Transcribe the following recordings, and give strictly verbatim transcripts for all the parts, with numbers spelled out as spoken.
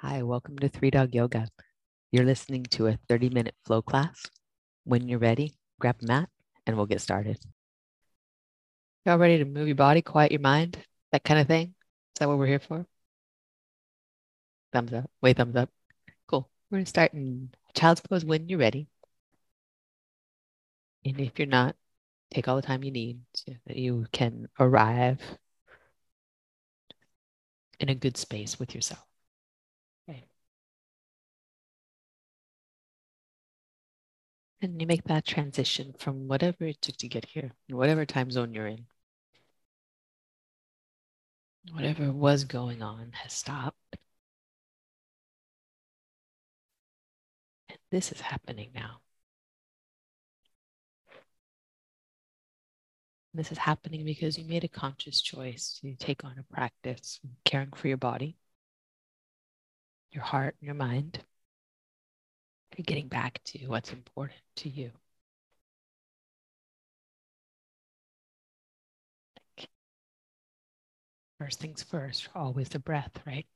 Hi, welcome to Three Dog Yoga. You're listening to a thirty minute flow class. When you're ready, grab a mat and we'll get started. Y'all ready to move your body, quiet your mind, that kind of thing? Is that what we're here for? Thumbs up, way thumbs up. Cool. We're going to start in child's pose when you're ready. And if you're not, take all the time you need so that you can arrive in a good space with yourself. And you make that transition from whatever it took to get here, whatever time zone you're in. Whatever was going on has stopped. And this is happening now. And this is happening because you made a conscious choice to take on a practice of caring for your body, your heart, and your mind. You're getting back to what's important to you. First things first, always the breath, right?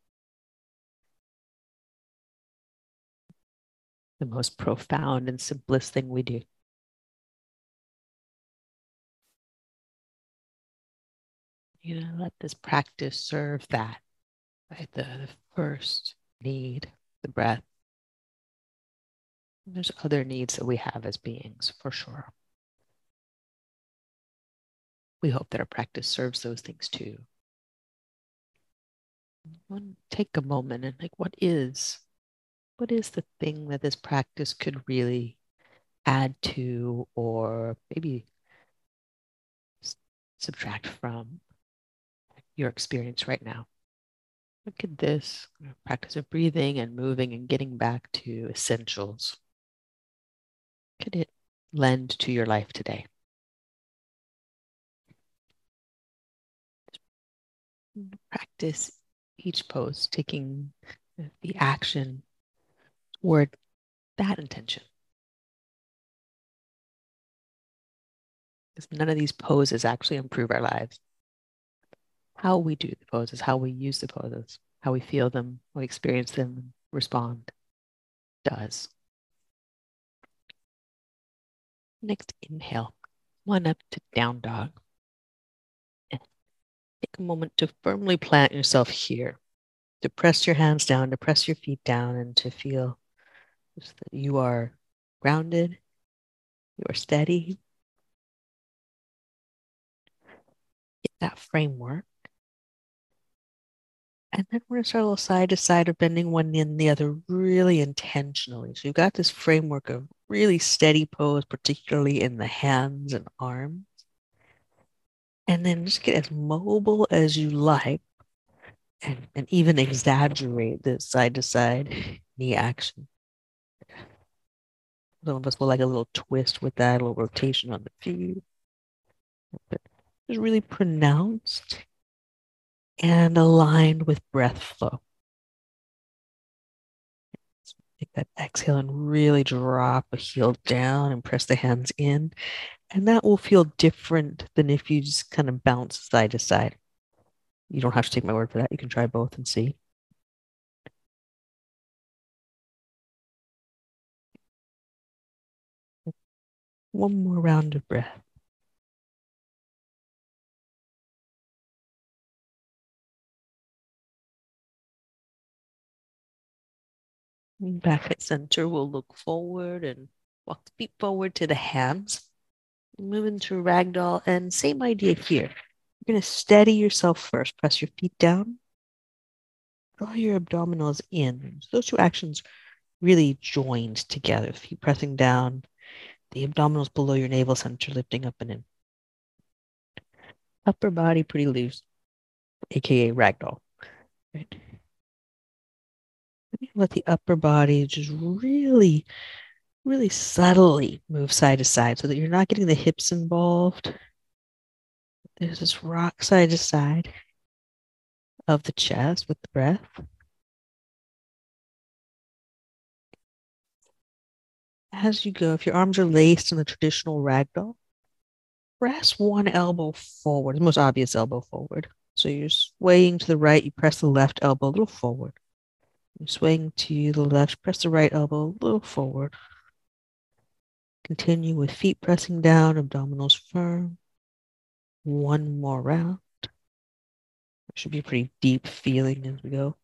The most profound and simplest thing we do. You're going to let this practice serve that, right? The, the first need, the breath. There's other needs that we have as beings, for sure. We hope that our practice serves those things too. Take a moment and like, what is, what is the thing that this practice could really add to, or maybe subtract from your experience right now? Look at this practice of breathing and moving and getting back to essentials. Could it lend to your life today? Practice each pose, taking the action toward that intention. Because none of these poses actually improve our lives. How we do the poses, how we use the poses, how we feel them, how we experience them, respond, does. Next, inhale, one up to down dog. And take a moment to firmly plant yourself here, to press your hands down, to press your feet down, and to feel just that you are grounded, you are steady. Get that framework. And then we're going to start a little side to side or bending one in the other really intentionally. So you've got this framework of really steady pose, particularly in the hands and arms. And then just get as mobile as you like and, and even exaggerate this side-to-side knee action. Some of us will like a little twist with that, a little rotation on the feet. But just really pronounced and aligned with breath flow. Take that exhale and really drop a heel down and press the hands in. And that will feel different than if you just kind of bounce side to side. You don't have to take my word for that. You can try both and see. One more round of breath. Back at center, we'll look forward and walk the feet forward to the hands. Move into ragdoll, and same idea here. You're going to steady yourself first. Press your feet down. Draw your abdominals in. Those two actions really joined together. Feet pressing down, the abdominals below your navel center, lifting up and in. Upper body pretty loose, aka ragdoll. Right? Let the upper body just really, really subtly move side to side so that you're not getting the hips involved. There's this rock side to side of the chest with the breath. As you go, if your arms are laced in the traditional ragdoll, press one elbow forward, the most obvious elbow forward. So you're swaying to the right, you press the left elbow a little forward. Swing to the left, press the right elbow a little forward. Continue with feet pressing down, abdominals firm. One more round. It should be a pretty deep feeling as we go.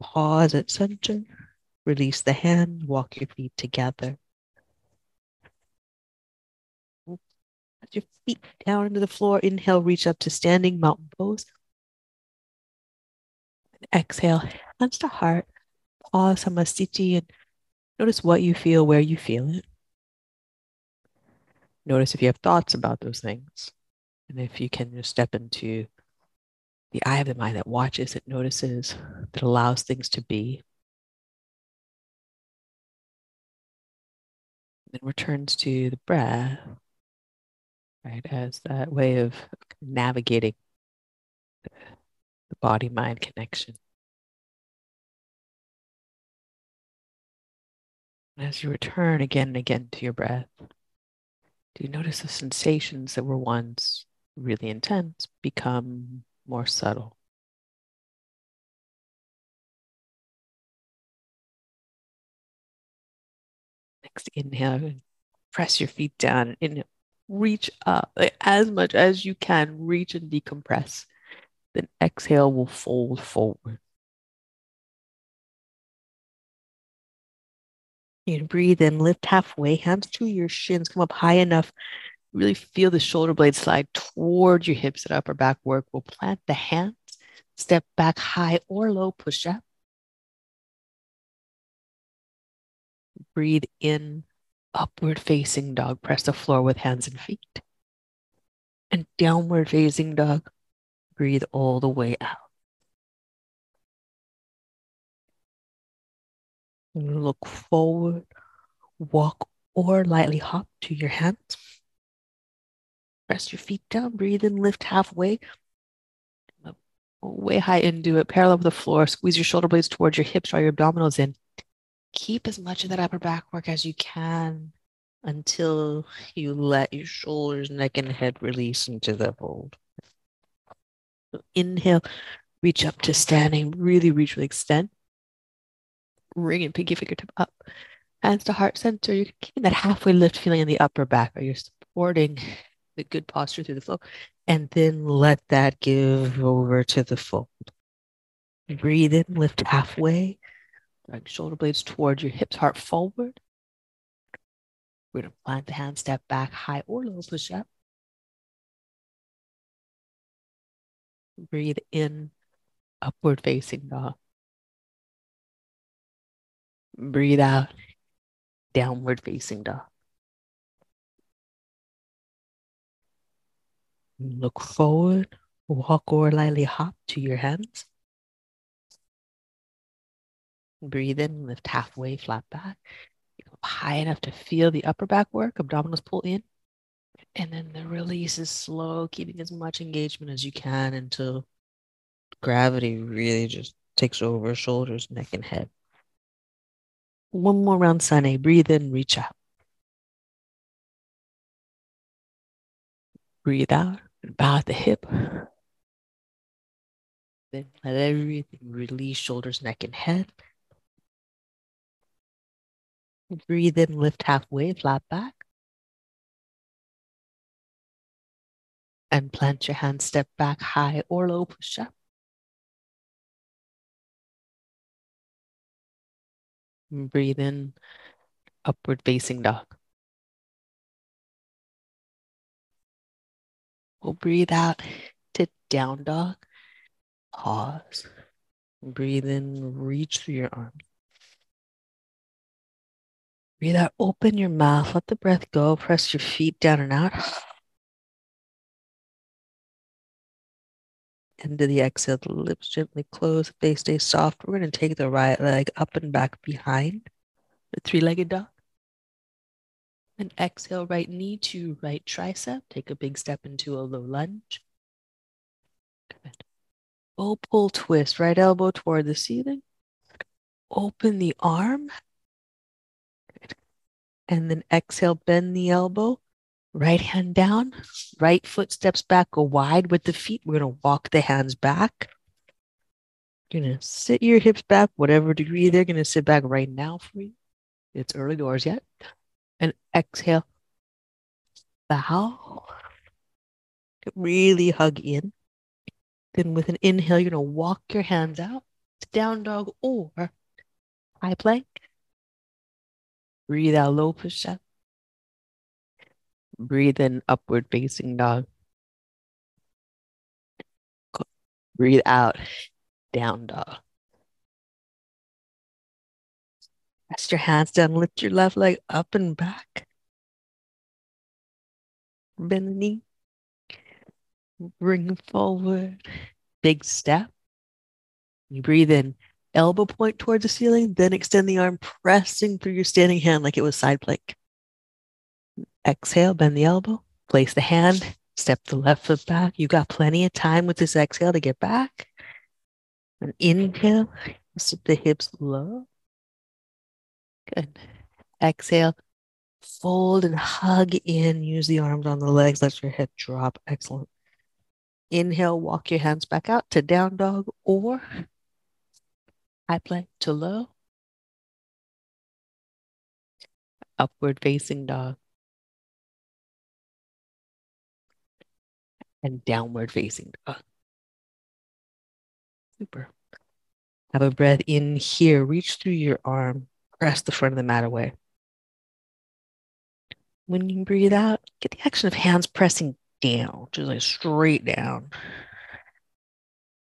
Pause at center. Release the hand, walk your feet together. Put your feet down into the floor. Inhale, reach up to standing mountain pose. Exhale, hands to heart. Pause, Samasthiti, and notice what you feel, where you feel it. Notice if you have thoughts about those things. And if you can just step into the eye of the mind that watches, that notices, that allows things to be. And returns to the breath, right, as that way of navigating the, the body-mind connection. As you return again and again to your breath, do you notice the sensations that were once really intense become more subtle? Next, inhale, press your feet down, and reach up as much as you can, reach and decompress. Then exhale will fold forward. And breathe in, lift halfway, hands to your shins, come up high enough. Really feel the shoulder blades slide toward your hips and upper back work. We'll plant the hands, step back high or low, push up. Breathe in, upward facing dog, press the floor with hands and feet. And downward facing dog, breathe all the way out. Look forward, walk or lightly hop to your hands. Press your feet down, breathe in, lift halfway. Up, way high and do it, parallel with the floor. Squeeze your shoulder blades towards your hips, draw your abdominals in. Keep as much of that upper back work as you can until you let your shoulders, neck, and head release into the fold. So inhale, reach up to standing, really reach, really extend. Ring and pinky fingertip up, hands to heart center. You're keeping that halfway lift feeling in the upper back, or you're supporting the good posture through the flow, and then let that give over to the fold. Breathe in, lift halfway, drag shoulder blades toward your hips, heart forward. We're going to plant the hand, step back, high or low, push up. Breathe in, upward facing dog. Breathe out, downward facing dog. Look forward, walk or lightly hop to your hands. Breathe in, lift halfway, flat back. You go high enough to feel the upper back work, abdominals pull in. And then the release is slow, keeping as much engagement as you can until gravity really just takes over shoulders, neck, and head. One more round, Sane. Breathe in, reach out. Breathe out, and bow at the hip. Then let everything release, shoulders, neck, and head. Breathe in, lift halfway, flat back. And plant your hands, step back, high or low, push up. Breathe in, upward facing dog. We'll breathe out to down dog. Pause. Breathe in, reach through your arms. Breathe out, open your mouth, let the breath go, press your feet down and out. Into the exhale, the lips gently close, face stays soft. We're going to take the right leg up and back behind the three-legged dog. And exhale, right knee to right tricep. Take a big step into a low lunge. Good. Bow pull twist, right elbow toward the ceiling. Open the arm. Good. And then exhale, bend the elbow. Right hand down, right foot steps back, go wide with the feet. We're going to walk the hands back. You're going to sit your hips back, whatever degree they're going to sit back right now for you. It's early doors yet. And exhale. Bow. Really hug in. Then with an inhale, you're going to walk your hands out to down dog or high plank. Breathe out, low push up. Breathe in, upward facing dog. Breathe out, down dog. Rest your hands down, lift your left leg up and back. Bend the knee. Bring forward, big step. You breathe in, elbow point towards the ceiling, then extend the arm, pressing through your standing hand like it was side plank. Exhale, bend the elbow, place the hand, step the left foot back. You got plenty of time with this exhale to get back. And inhale, sit the hips low. Good. Exhale, fold and hug in. Use the arms on the legs, let your head drop. Excellent. Inhale, walk your hands back out to down dog or high plank to low. Upward facing dog. And downward facing dog. Super. Have a breath in here. Reach through your arm. Press the front of the mat away. When you breathe out, get the action of hands pressing down, just like straight down.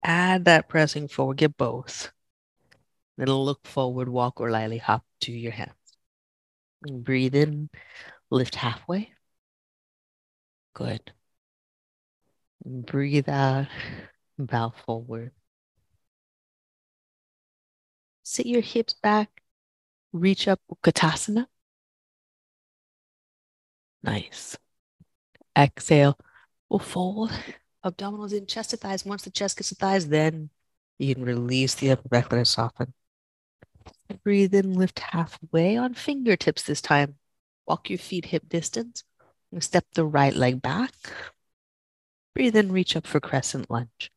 Add that pressing forward, get both. Then look forward, walk or lightly hop to your hands. And breathe in, lift halfway. Good. And breathe out, bow forward. Sit your hips back, reach up, Utkatasana. Nice. Exhale, we'll fold abdominals in, chest to thighs. Once the chest gets to thighs, then you can release the upper back, let it soften. Breathe in, lift halfway on fingertips this time. Walk your feet hip distance and step the right leg back. Breathe in, reach up for crescent lunge.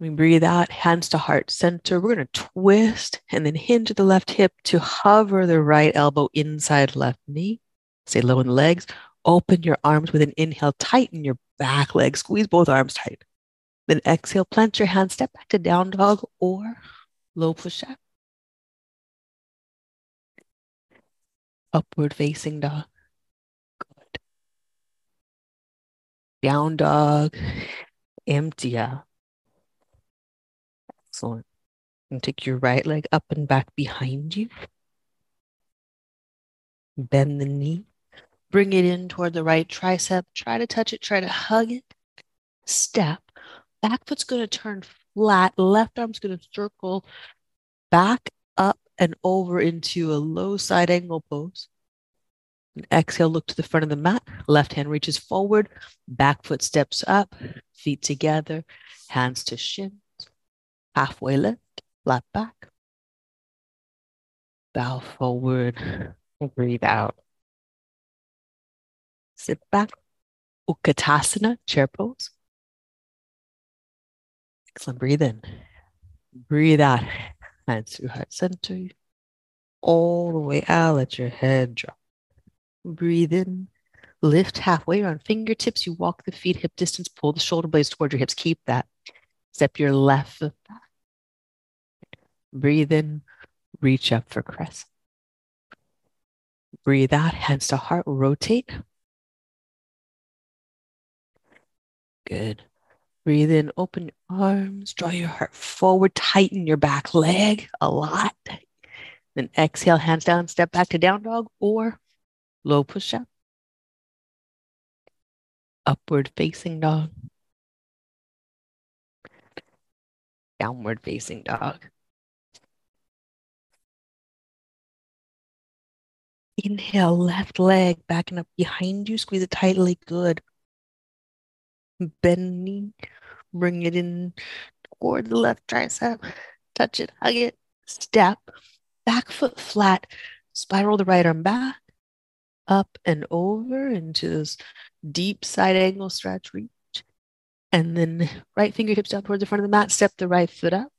We breathe out, hands to heart center. We're going to twist and then hinge the left hip to hover the right elbow inside left knee. Stay low in the legs. Open your arms with an inhale, tighten your back leg, squeeze both arms tight. Then exhale, plant your hands, step back to down dog or low push up. Upward facing dog. Good. Down dog, empty up. Excellent. And take your right leg up and back behind you. Bend the knee. Bring it in toward the right tricep. Try to touch it. Try to hug it. Step. Back foot's going to turn flat. Left arm's going to circle back, up, and over into a low side angle pose. And exhale, look to the front of the mat. Left hand reaches forward. Back foot steps up. Feet together. Hands to shins. Halfway lift. Flat back. Bow forward. Breathe out. Sit back, Utkatasana, chair pose. Excellent, breathe in. Breathe out, hands through heart center. All the way out, let your head drop. Breathe in, lift halfway on fingertips. You walk the feet hip distance, pull the shoulder blades toward your hips, keep that. Step your left foot back. Breathe in, reach up for crescent. Breathe out, hands to heart, rotate. Good. Breathe in, open your arms, draw your heart forward, tighten your back leg a lot. Then exhale, hands down, step back to down dog or low push up. Upward facing dog. Downward facing dog. Inhale, left leg backing up behind you, squeeze it tightly, good. Bend knee, bring it in toward the left tricep, touch it, hug it, step, back foot flat, spiral the right arm back, up and over into this deep side angle stretch, reach, And then right fingertips up towards the front of the mat. Step the right foot up.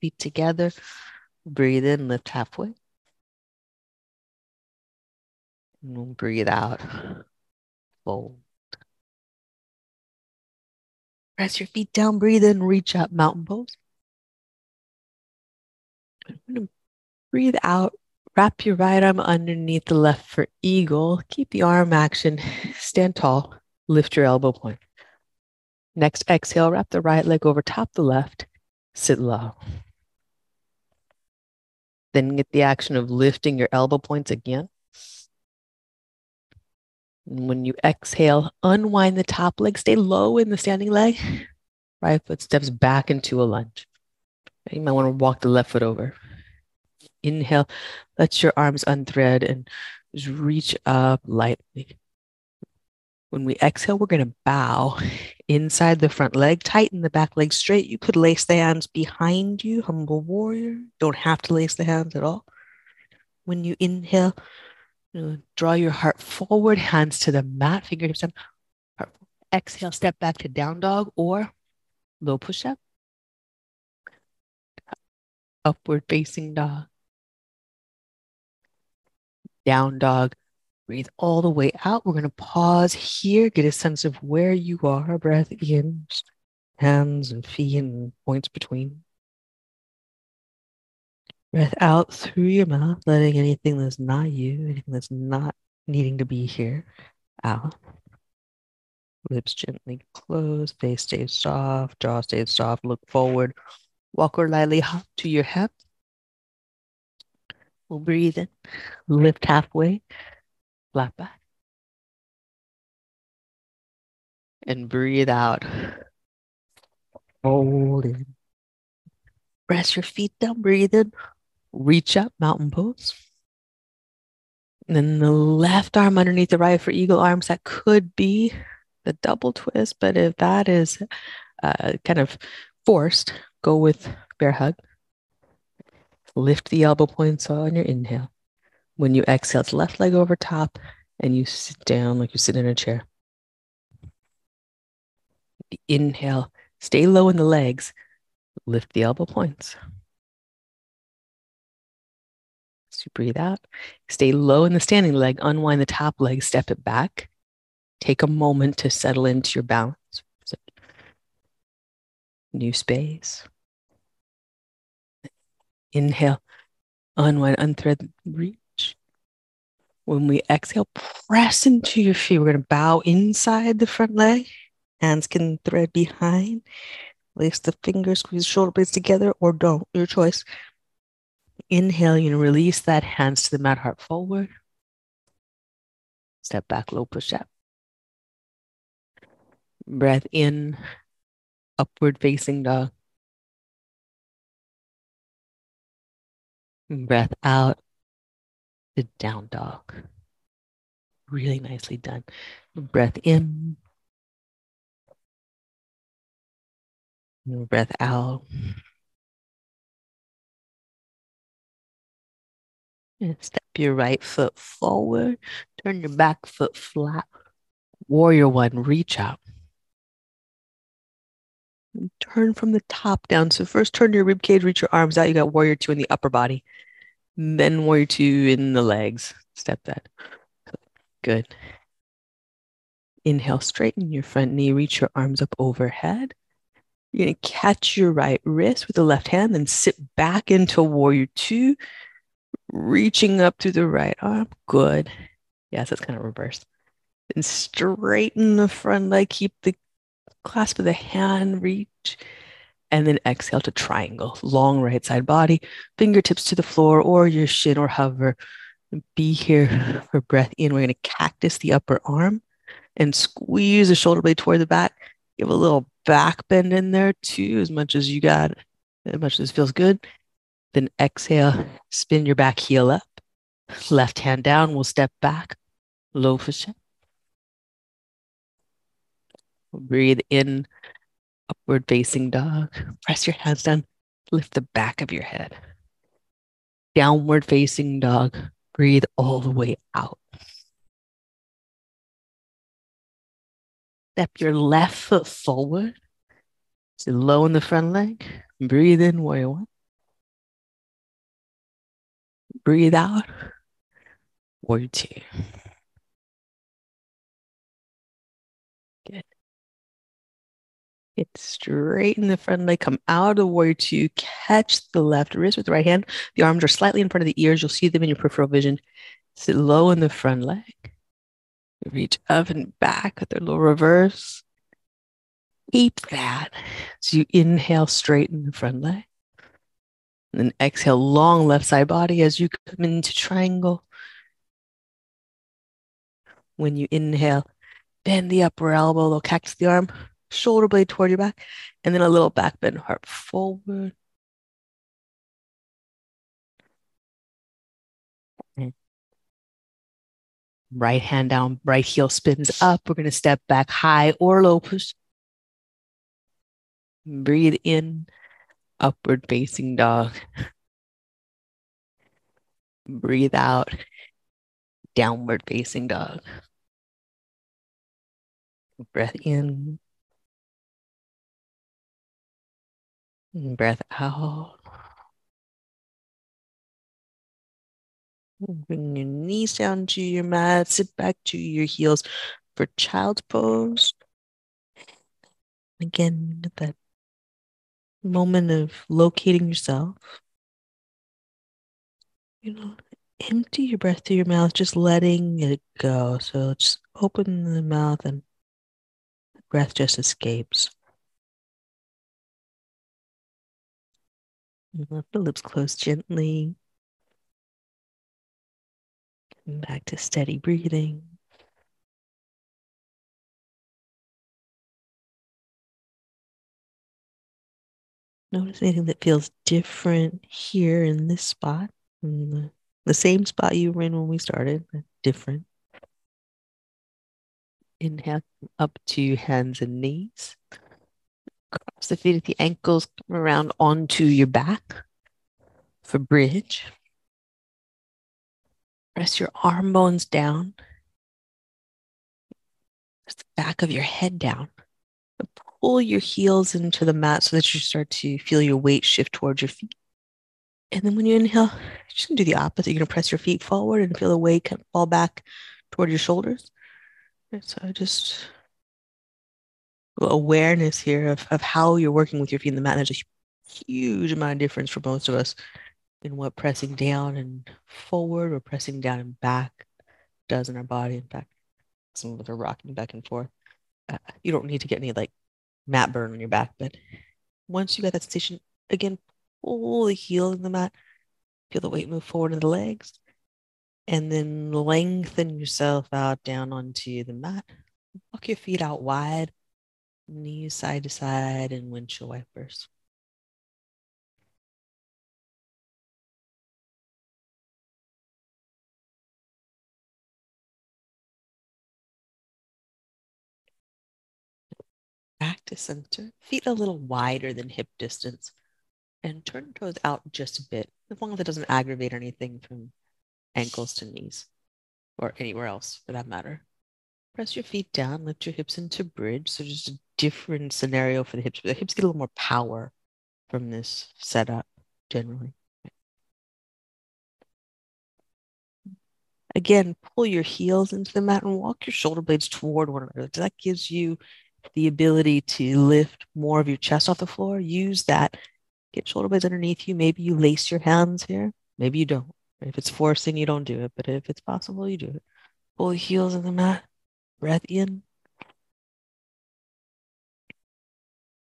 Feet together. Breathe in. Lift halfway. And we'll breathe out. Fold. Press your feet down. Breathe in. Reach up. Mountain pose. I'm going to breathe out. Wrap your right arm underneath the left for eagle. Keep the arm action. Stand tall. Lift your elbow point. Next exhale, wrap the right leg over top the left. Sit low. Then get the action of lifting your elbow points again. And when you exhale, unwind the top leg. Stay low in the standing leg. Right foot steps back into a lunge. You might want to walk the left foot over. Inhale, let your arms unthread and just reach up lightly. When we exhale, we're going to bow inside the front leg, tighten the back leg straight. You could lace the hands behind you, humble warrior. Don't have to lace the hands at all. When you inhale, you know, draw your heart forward, hands to the mat, fingertips down. Exhale, step back to down dog or low push-up. Upward facing dog. Down dog. Breathe all the way out. We're going to pause here. Get a sense of where you are. Breath in, hands and feet and points between. Breath out through your mouth, letting anything that's not you, anything that's not needing to be here, out. Lips gently closed. Face stays soft. Jaw stays soft. Look forward. Walk or lightly hop to your hip. We'll breathe in. Lift halfway. Flat back. And breathe out. Hold in. Press your feet down. Breathe in. Reach up. Mountain pose. And then the left arm underneath the right for eagle arms. That could be the double twist. But if that is uh, kind of forced, go with bear hug. Lift the elbow points on your inhale. When you exhale, it's left leg over top and you sit down like you sit in a chair. The inhale, stay low in the legs, lift the elbow points. So you breathe out, stay low in the standing leg, unwind the top leg, step it back. Take a moment to settle into your balance. So new space. Inhale, unwind, unthread, reach. When we exhale, press into your feet. We're going to bow inside the front leg. Hands can thread behind. Lace the fingers, squeeze the shoulder blades together or don't. Your choice. Inhale, you release that. Hands to the mat, heart forward. Step back, low push up. Breath in. Upward facing dog. Breath out. The down dog. Really nicely done. Breath in. Breath out. And step your right foot forward. Turn your back foot flat. Warrior one, reach up. And turn from the top down. So first turn your ribcage, reach your arms out. You got warrior two in the upper body. Then warrior two in the legs. Step that. Good. Inhale, straighten your front knee. Reach your arms up overhead. You're going to catch your right wrist with the left hand. Then sit back into warrior two. Reaching up through the right arm. Good. Yes, that's kind of reversed. Then straighten the front leg. Keep the clasp of the hand. Reach. And then exhale to triangle, long right side body, fingertips to the floor or your shin or hover. Be here for breath in. We're going to cactus the upper arm and squeeze the shoulder blade toward the back. Give a little back bend in there too, as much as you got, as much as feels good. Then exhale, spin your back heel up, left hand down. We'll step back, low push-up. We'll breathe in. Upward facing dog. Press your hands down. Lift the back of your head. Downward facing dog. Breathe all the way out. Step your left foot forward. Sit low in the front leg. Breathe in warrior one. Breathe out warrior two. Good. Get straight in the front leg. Come out of warrior two. Catch the left wrist with the right hand. The arms are slightly in front of the ears. You'll see them in your peripheral vision. Sit low in the front leg. Reach up and back with a little reverse. Keep that. So you inhale, straighten the front leg. And then exhale, long left side body as you come into triangle. When you inhale, bend the upper elbow, little cactus the arm, shoulder blade toward your back, and then a little back bend, heart forward. Right hand down, right heel spins up. We're going to step back high or low push. Breathe in, upward facing dog. Breathe out, downward facing dog. Breath in. Breath out. Bring your knees down to your mat. Sit back to your heels for child's pose. Again, get that moment of locating yourself. You know, empty your breath through your mouth, just letting it go. So just open the mouth and the breath just escapes. Let the lips close gently. Back to steady breathing. Notice anything that feels different here in this spot, in the, the same spot you were in when we started, but different. Inhale, up to hands and knees. Cross the feet at the ankles, come around onto your back for bridge. Press your arm bones down. Press the back of your head down. Pull your heels into the mat so that you start to feel your weight shift towards your feet. And then when you inhale, you're just going to do the opposite. You're going to press your feet forward and feel the weight kind of fall back toward your shoulders. And so just awareness here of, of how you're working with your feet in the mat. There's a huge amount of difference for most of us in what pressing down and forward or pressing down and back does in our body. In fact, some of us are rocking back and forth. Uh, you don't need to get any like mat burn on your back, but once you got that sensation, again, pull the heel in the mat, feel the weight move forward in the legs, and then lengthen yourself out down onto the mat. Walk your feet out wide, knees side to side, and windshield wipers. Back to center, feet a little wider than hip distance, and turn toes out just a bit, as long as it doesn't aggravate anything from ankles to knees, or anywhere else for that matter. Press your feet down, lift your hips into bridge, so just a different scenario for the hips. The hips get a little more power from this setup, generally. Again, pull your heels into the mat and walk your shoulder blades toward one another. That gives you the ability to lift more of your chest off the floor. Use that. Get shoulder blades underneath you. Maybe you lace your hands here. Maybe you don't. If it's forcing, you don't do it. But if it's possible, you do it. Pull the heels in the mat. Breath in.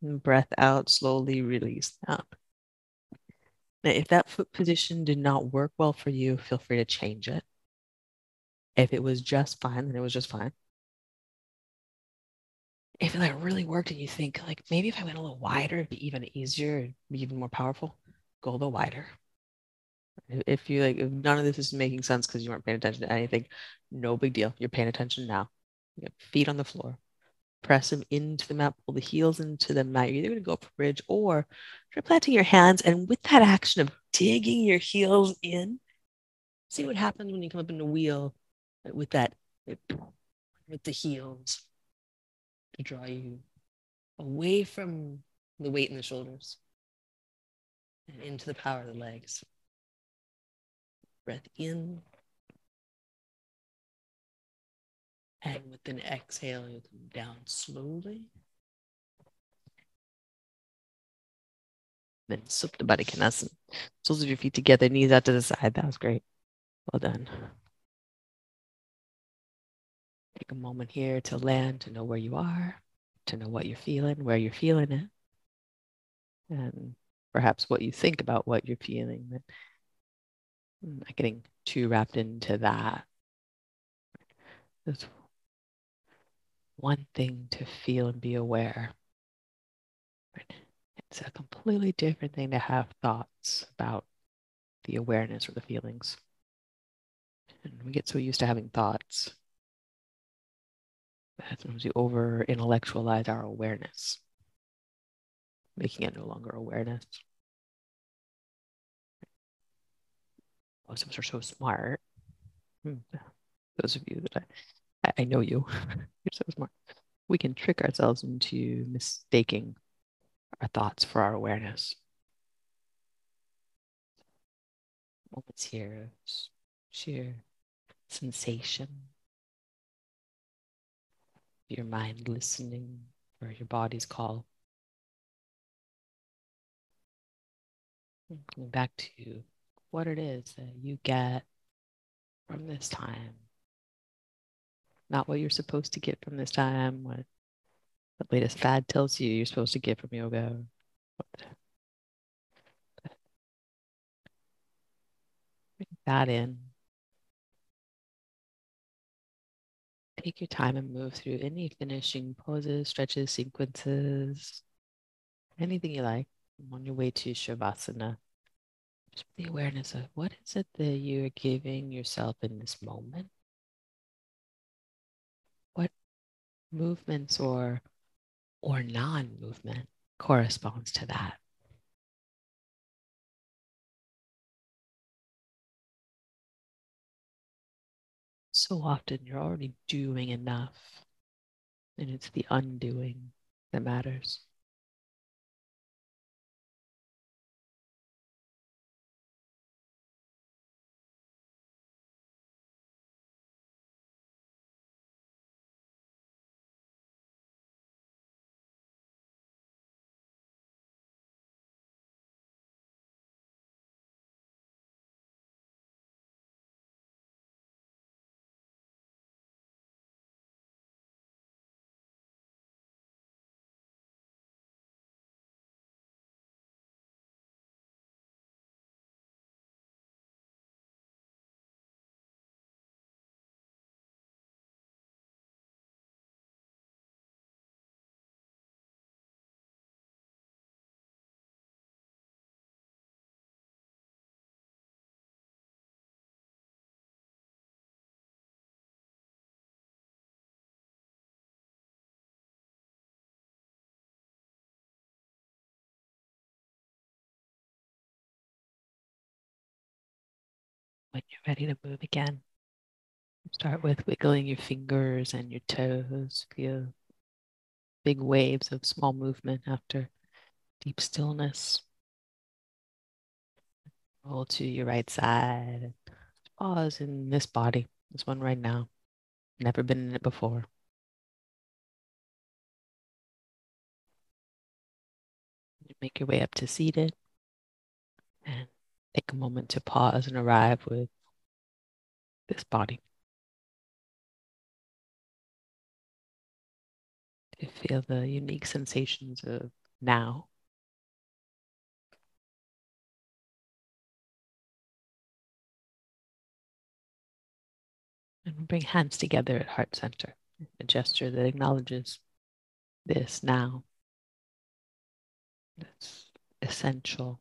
And breath out. Slowly release out. Now, if that foot position did not work well for you, feel free to change it. If it was just fine, then it was just fine. If it like really worked and you think like maybe if I went a little wider, it'd be even easier, it'd be even more powerful, go a little wider. If you like, if none of this is making sense because you weren't paying attention to anything, no big deal. You're paying attention now. You have feet on the floor. Press them into the mat, pull the heels into the mat. You're either going to go up a bridge or try planting your hands. And with that action of digging your heels in, see what happens when you come up in the wheel with that, with the heels. To draw you away from the weight in the shoulders and into the power of the legs. Breath in. And with an exhale, you come down slowly. Then Supta Baddhikanasana. Soles of your feet together, knees out to the side. That was great. Well done. Take a moment here to land, to know where you are, to know what you're feeling, where you're feeling it, and perhaps what you think about what you're feeling. But I'm not getting too wrapped into that. There's one thing to feel and be aware. It's a completely different thing to have thoughts about the awareness or the feelings. And we get so used to having thoughts that sometimes we over-intellectualize our awareness, making it no longer awareness. Most of us are so smart. Hmm. Those of you that I, I know you, you're so smart. We can trick ourselves into mistaking our thoughts for our awareness. Moments here of sheer sensation. Your mind listening for your body's call. Coming back to what it is that you get from this time. Not what you're supposed to get from this time, what the latest fad tells you you're supposed to get from yoga. Bring that in. Take your time and move through any finishing poses, stretches, sequences, anything you like on your way to Shavasana. Just the awareness of what is it that you're giving yourself in this moment? What movements or or non-movement corresponds to that? So often you're already doing enough, and it's the undoing that matters. When you're ready to move again, start with wiggling your fingers and your toes. Feel big waves of small movement after deep stillness. Roll to your right side. Pause in this body, this one right now. Never been in it before. Make your way up to seated. And take a moment to pause and arrive with this body. To feel the unique sensations of now. And bring hands together at heart center, a gesture that acknowledges this now. That's essential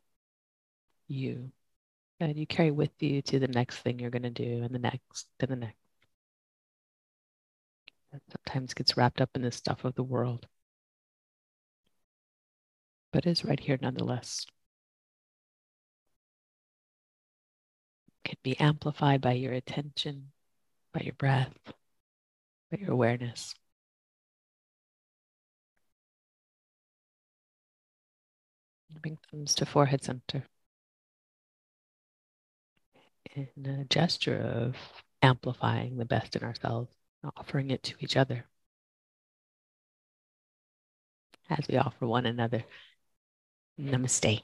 you. And you carry with you to the next thing you're going to do, and the next, and the next. That sometimes gets wrapped up in the stuff of the world, but is right here nonetheless. It can be amplified by your attention, by your breath, by your awareness. Bring thumbs to forehead center. In a gesture of amplifying the best in ourselves, offering it to each other. As we offer one another, Namaste.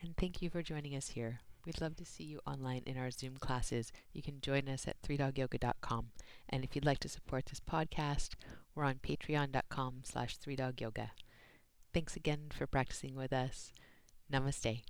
And thank you for joining us here. We'd love to see you online in our Zoom classes. You can join us at three dog yoga dot com. And if you'd like to support this podcast, we're on patreon dot com slash three dog yoga. Thanks again for practicing with us. Namaste.